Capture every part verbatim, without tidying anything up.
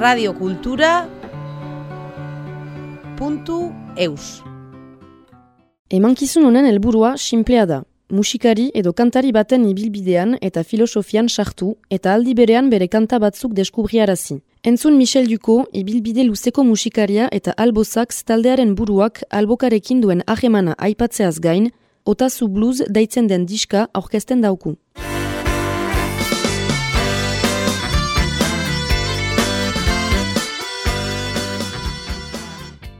radio kultura puntu eus. Emankizun honen helburua simplea da. Musikari edo kantari baten ibilbidean eta filosofian sartu eta aldi berean bere kanta batzuk deskubriarazi. Entzun Mixel Ducau, ibilbide luzeko musikaria eta AlboSax taldearen buruak Albokarekin duen ahemana aipatzeaz gain, Otazu Blues deitzen den diska aurkezten dauku.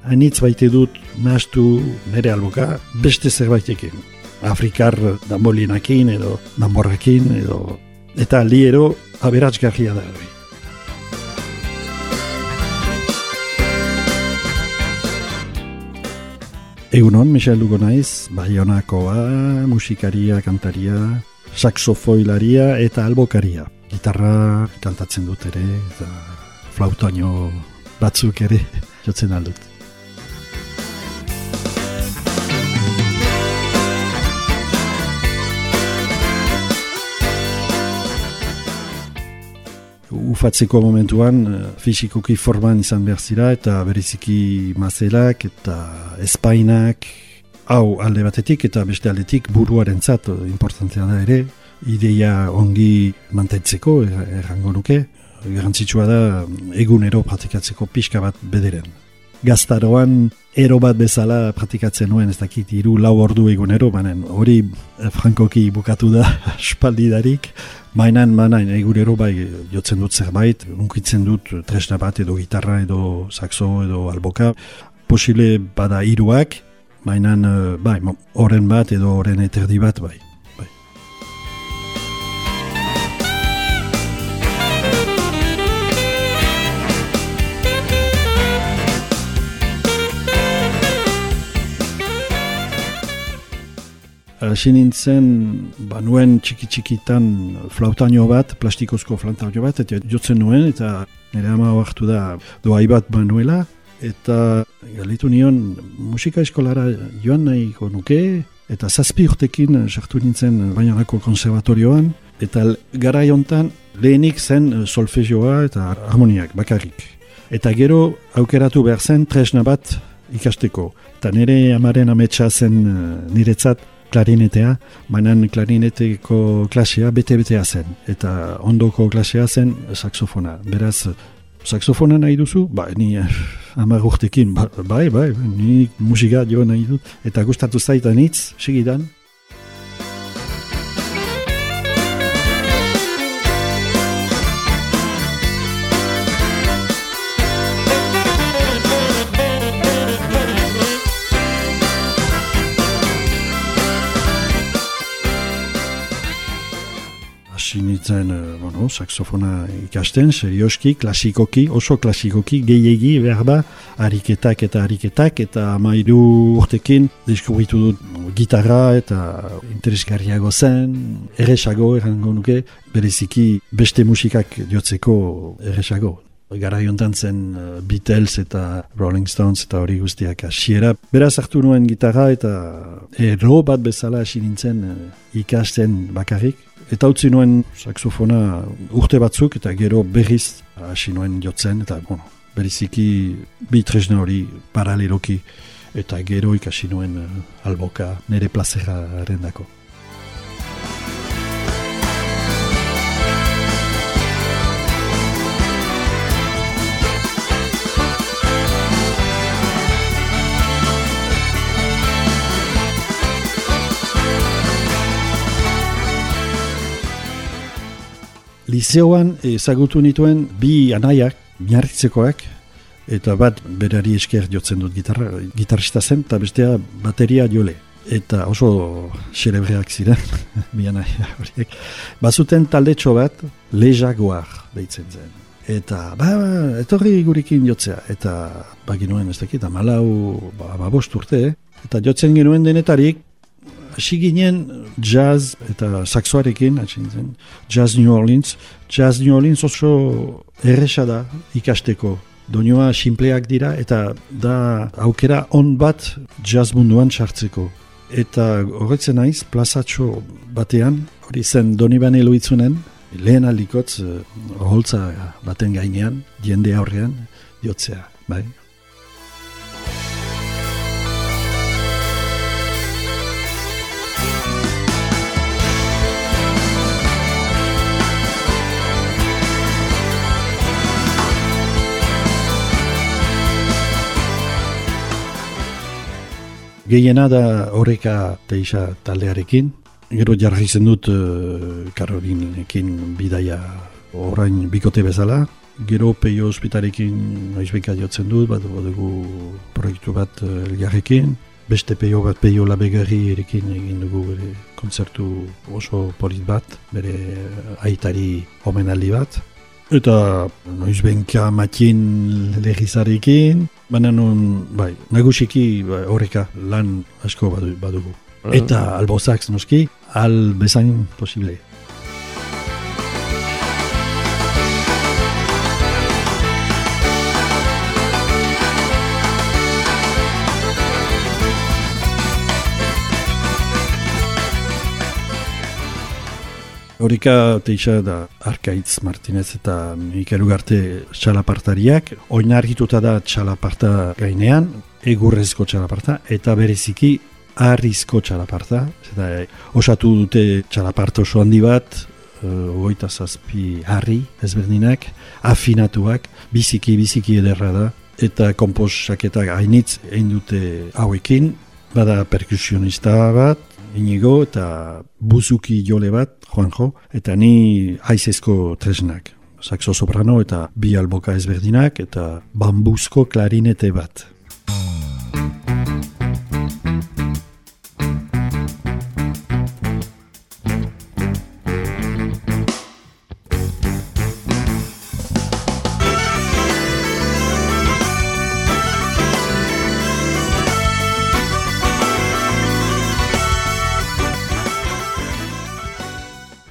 Anitz baite dut nahastu nere alboka beste zerbaitekin. Afrikar dambolinakin edo damborrakin edo eta liero aberatsgarria da hori. Egunon, Mixel Ducau naiz, Baionakoa, musikaria, kantaria, saxofoilaria eta albokaria. Gitarra kantatzen dut ere eta flautaino batzuk ere jotzen aldut. Ufatzeko momentuan fisikoki forman izan behar zira eta bereziki mazelak eta ezpainak hau alde batetik eta beste aldetik buruaren zat importantea da ere ideia ongi mantaitzeko errango nuke, garrantzitsua da egunero praktikatzeko pixka bat bederen. Gaztaroan ero bat bezala praktikatzen nuen ez dakit hiru lau ordu egunero, banen hori frankoki bukatu da aspaldidarik, mainan mainan egunero bai jotzen dut zerbait, unkitzen dut tresna bat edo gitarra edo saxo edo alboka, posible bada hiruak, mainan bai horren bat edo horren eterdi bat bai. Hasi nintzen, ba nuen txiki-txikitan flautaino bat, plastikozko flautaino bat, eta jotzen nuen, eta nire ama hartu da doai bat manuela, eta galitu nion musika eskolara joan nahiko nuke, eta zazpi urtekin sartu nintzen Baionako konservatorioan, eta garai hontan lehenik zen solfejoa eta harmoniak bakarrik. Eta gero aukeratu behar zen tresna bat ikasteko, eta nire amaren ametsa zen niretzat, klarinetea, banan klarineteko klasea bete-betea zen, eta ondoko klasea zen saxofona. Beraz, saxofona nahi duzu? Ba, ni hamar urtekin, ba, bai, bai, ni musika jo nahi dut, eta gustatu zaitan hitz, segidan. Sinitzen, bueno, saxofona ikasten, serioski, klasikoki, oso klasikoki, gehiegi behar ba, ariketak eta ariketak, eta amairu urtekin deskubritu dut gitarra eta interesgarriago zen, erresago errango nuke, bereziki beste musikak jotzeko erresago. Garai hontan zen Beatles eta Rolling Stones eta hori guztiak hasiera. Beraz hartu nuen gitarra eta erro bat bezala hasi nintzen ikasten bakarrik. Eta utzi nuen saxofona urte batzuk eta gero berriz hasi nuen jotzen eta bueno, beriziki bi tresna hori paraleloki eta gero ikasi nuen alboka nire plazeraren dako. Lizeoan ezagutu nituen bi anaiak, miarritzekoak, eta bat berari esker jotzen dut gitarra, gitarrista zen, eta bestea bateria jole. Eta oso xelebreak ziren, bi anaia horiek. Bazuten taldetxo bat, Le Jaguar deitzen zen. Eta, ba, etorri gurekin jotzea. Eta, ba, ginuen ez dakit, amalau, ba, ba bost urte, eh? Eta jotzen ginuen denetarik, hasi ginen jazz eta saxoarekin, jazz New Orleans. Jazz New Orleans oso erresa da ikasteko. Doinua simpleak dira eta da aukera on bat jazz munduan sartzeko. Eta horretzen naiz plazatxo batean, hori zen Donibane Luitzunen, lehen aldikotz uh, holtza baten gainean, jende aurrean, jotzea, bai. Gehiena da Horreka Teisha taldearekin, gero jarri zen dut uh, Karolinekin bidaia orain bikote bezala, gero Peio Ospitalekin noizbeka jotzen dut, bat dugu proiektu bat uh, elgarrekin, beste Peio bat Peio Labegarri erekin egin dugu bere kontzertu oso polit bat, bere aitari omenaldi bat, eta noizbenka Matin Legizarekin, baina nun, bai, nagusiki bai, Horreka lan asko badu, badugu. Eta AlboSax noski, al bezain posible. Rika Teixeira da Arkaitz Martinez eta Mikel Ugarte txalapartariak, oinarrituta da txalaparta gainean, egurrezko txalaparta eta bereziki harrizko txalaparta, eta osatu dute txalaparta oso handi bat, hogeita zazpi harri ezberdinak, afinatuak, biziki biziki ederra da eta konposaketak hainitz egin dute hauekin, bada perkusionista bat Inigo eta buzuki jole bat, Juanjo, eta ni haizezko tresnak. Saxo soprano eta bi alboka ezberdinak eta bambuzko klarinete bat.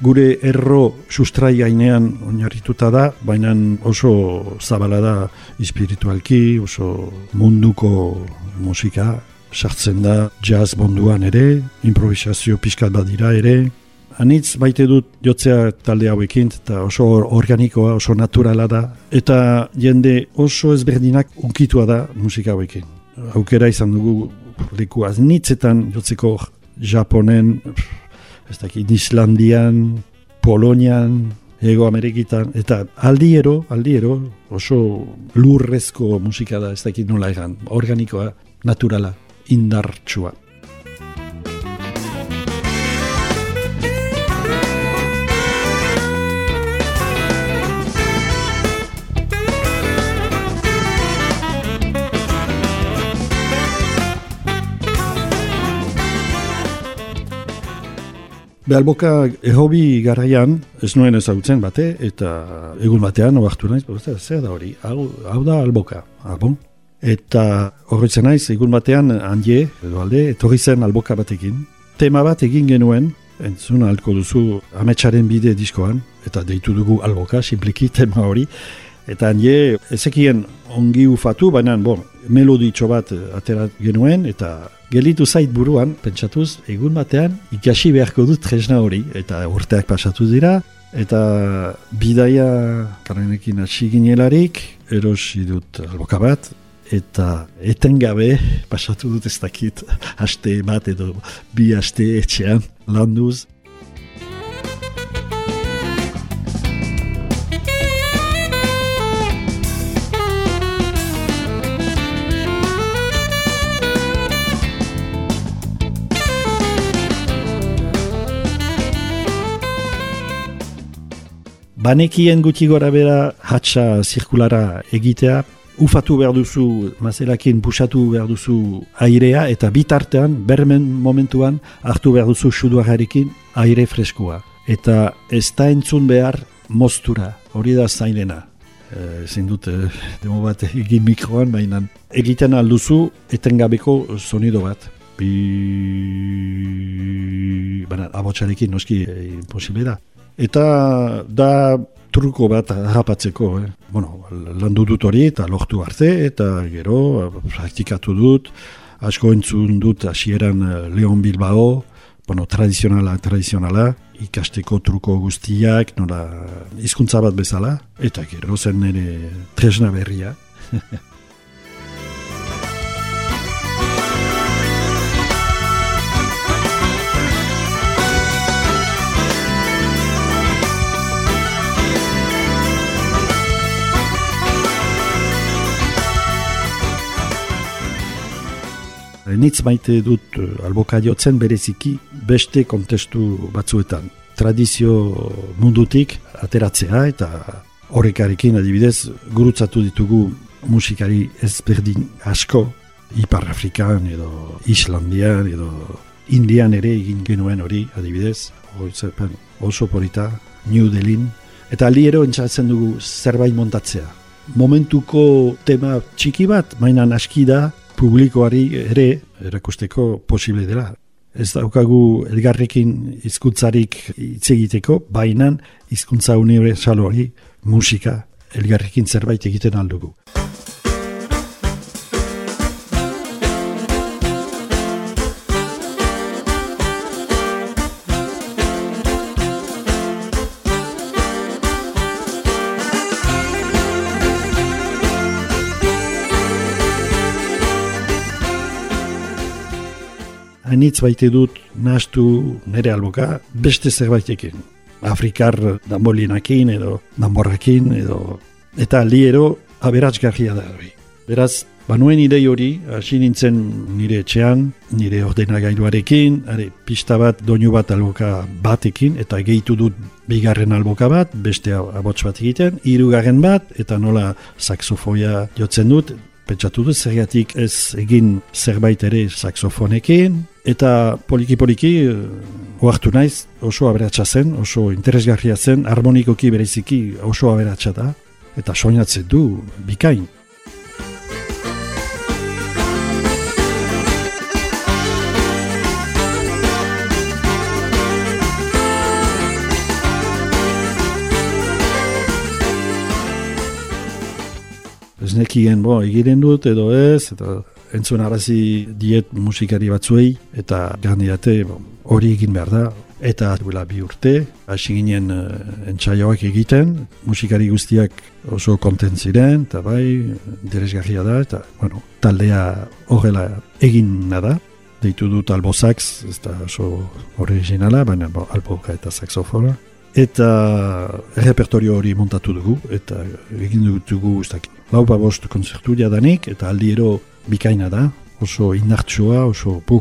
Gure erro sustrai gainean oinarrituta da, baina oso zabala da espiritualki, oso munduko musika, sartzen da jazz munduan ere, improvisazio pixkat badira ere. Anitz baite dut jotzea talde hauekin, eta oso organikoa, oso naturala da, eta jende oso ezberdinak unkitua da musika hauekin. Aukera izan dugu leku aznitzetan jotzeko Japonen, ez dakit, Islandian, Polonian, Ego Amerikitan, eta aldiero, aldiero, oso lurrezko musika da, ez dakit nola egan, organikoa, naturala, indartsua. Alboka ehobi garaian, ez nuen ezagutzen bate, eta egun batean ohartu naiz, zer da hori, hau, hau da alboka, albon. Eta horretzen naiz, egun batean handie, edo alde, etorri zen alboka batekin. Tema bat egin genuen, entzun ahalko duzu ametsaren bide diskoan, eta deitu dugu alboka, simpliki tema hori. Eta handie, ezekien ongi ufatu, baina bon, meloditxo bat atera genuen, eta gelitu zait buruan, pentsatuz, egun batean ikasi beharko dut tresna hori, eta urteak pasatu dira, eta bidaia Karolinekin hasi ginelarik, erosi dut alboka bat, eta etengabe pasatu dut ez dakit, aste bat edo bi aste etxean landuz. Banekien gutxi gora bera hatxa zirkulara egitea, ufatu behar duzu, mazelakin pusatu behar duzu airea, eta bitartean, bermen momentuan, hartu behar duzu suduarekin aire freskua. Eta ez da entzun behar moztura, hori da zailena. Ezin dut, e, demo bat egin mikroan, baina egiten alduzu etengabeko sonido bat. Bi... Baina, abotxarekin noski e, imposible da. Eta da truko bat harrapatzeko. Eh? Bueno, landu dut hori eta lortu arte, eta gero praktikatu dut, asko entzun dut hasieran Leon Bilbao, bueno, tradizionala, tradizionala, ikasteko truko guztiak, nola, hizkuntza bat bezala, eta gero zen nire tresna berria. Nitz maite dut alboka jotzen bereziki beste kontestu batzuetan. Tradizio mundutik ateratzea eta horrekarekin adibidez gurutzatu ditugu musikari ezberdin asko, Ipar-Afrikan edo Islandian edo Indian ere egin genuen hori adibidez, oso polita, New Delhin, eta aliero entzatzen dugu zerbait montatzea. Momentuko tema txiki bat, mainan aski da, publikoari ere erakusteko posible dela. Ez daukagu elgarrekin hizkuntzarik hitz egiteko, baina hizkuntza unibertsal hori, musika, elgarrekin zerbait egiten ahal dugu. Anitz baite dut nahastu nire alboka beste zerbaitekin. Afrikar danbolinakin edo danborrakin edo eta liero aberatsgarria da hori. Beraz, banuen idei hori, hasi nintzen nire etxean, nire ordenagailuarekin, are, pista bat, doinu bat alboka batekin, eta gehitu dut bigarren alboka bat, beste abots bat egiten, hirugarren bat, eta nola saxofoia jotzen dut, pentsatu dut zergatik ez egin zerbait ere saxofonekin, eta poliki-poliki ohartu naiz oso aberatsa zen, oso interesgarria zen, harmonikoki bereziki oso aberatsa da, eta soinatzen du bikain. Nekien, bo, egiren dut edo ez, eta entzun arazi diet musikari batzuei, eta gandiate hori egin behar da. Eta duela bi urte, hasi ginen uh, entsaioak egiten, musikari guztiak oso kontent ziren, eta bai, interesgarria da, eta, bueno, taldea horrela egin nada. Deitu dut AlboSax, ez da oso originala, baina bo, alboka eta saxofona. Eta repertorio hori montatu dugu, eta egin dugu ustak. Laupa bost konzertu jadanik, eta aldiero bikaina da, oso indartsua, oso puh.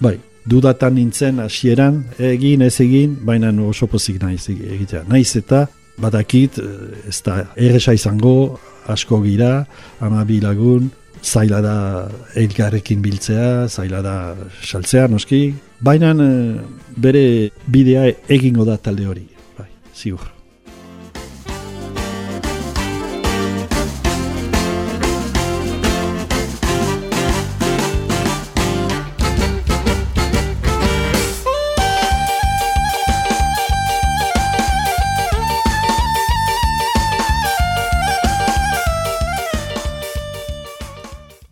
Bai, dudatan nintzen hasieran, egin ez egin, baina oso pozik naiz egitea. Naiz eta badakit, ez da erresa izango, asko gira, ama bi lagun, zaila da elgarrekin biltzea, zaila da saltzea noski, baina bere bidea egingo da talde hori. Ziur.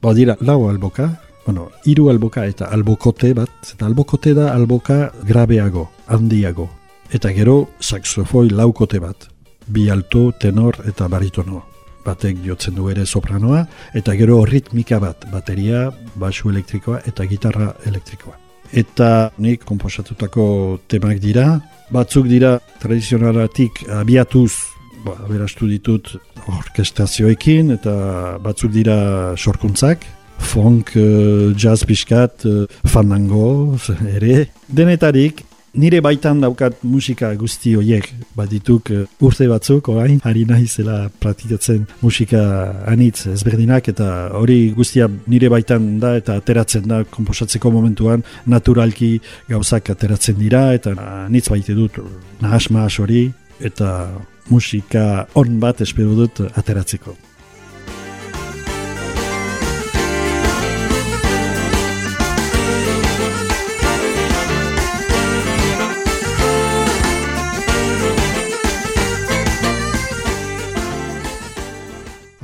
Badira, lau alboka, bueno, hiru alboka eta albokote bat, eta albokote da alboka grabeago, handiago. Eta gero saxofoi laukote bat, bi alto, tenor eta baritono. Batek jotzen du ere sopranoa, eta gero ritmika bat, bateria, basu elektrikoa eta gitarra elektrikoa. Eta nik komposatutako temak dira, batzuk dira tradizionalatik abiatuz, ba, berastu ditut orkestazioekin, eta batzuk dira sorkuntzak, funk, jazz pixkat, fandango, ere, denetarik. Nire baitan daukat musika guzti horiek, badituk urte batzuk, orain, ari naizela praktikatzen musika anitz ezberdinak, eta hori guztia nire baitan da eta ateratzen da, komposatzeko momentuan, naturalki gauzak ateratzen dira, eta anitz baite dut nahas-mahas hori, eta musika on bat espero dut ateratzeko.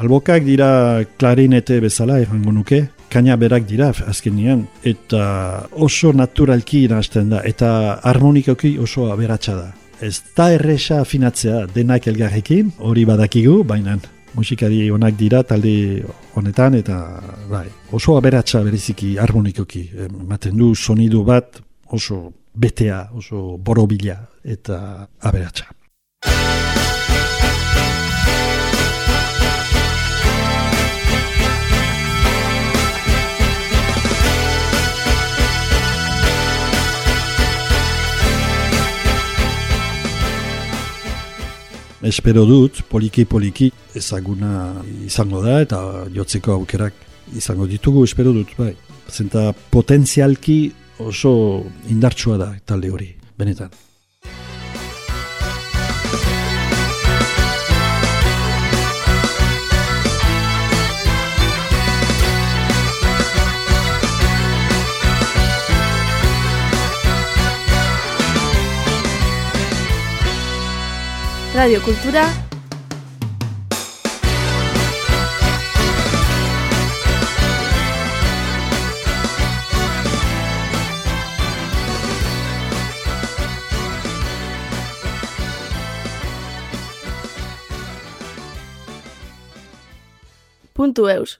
Albokak dira klarinete bezala, errango nuke, kaina berak dira azkenean, eta oso naturalki irazten da, eta harmonikoki oso aberatsa da. Ez da erresa afinatzea denak elgarrekin, hori badakigu, baina musikari onak dira talde honetan, eta bai, oso aberatsa bereziki harmonikoki, ematen du sonidu bat oso betea, oso borobila eta aberatsa. Espero dut, poliki-poliki ezaguna izango da eta jotzeko aukerak izango ditugu, espero dut, bai. Zenta potentzialki oso indartsua da talde hori, benetan. Radio Kultura. Puntu eus.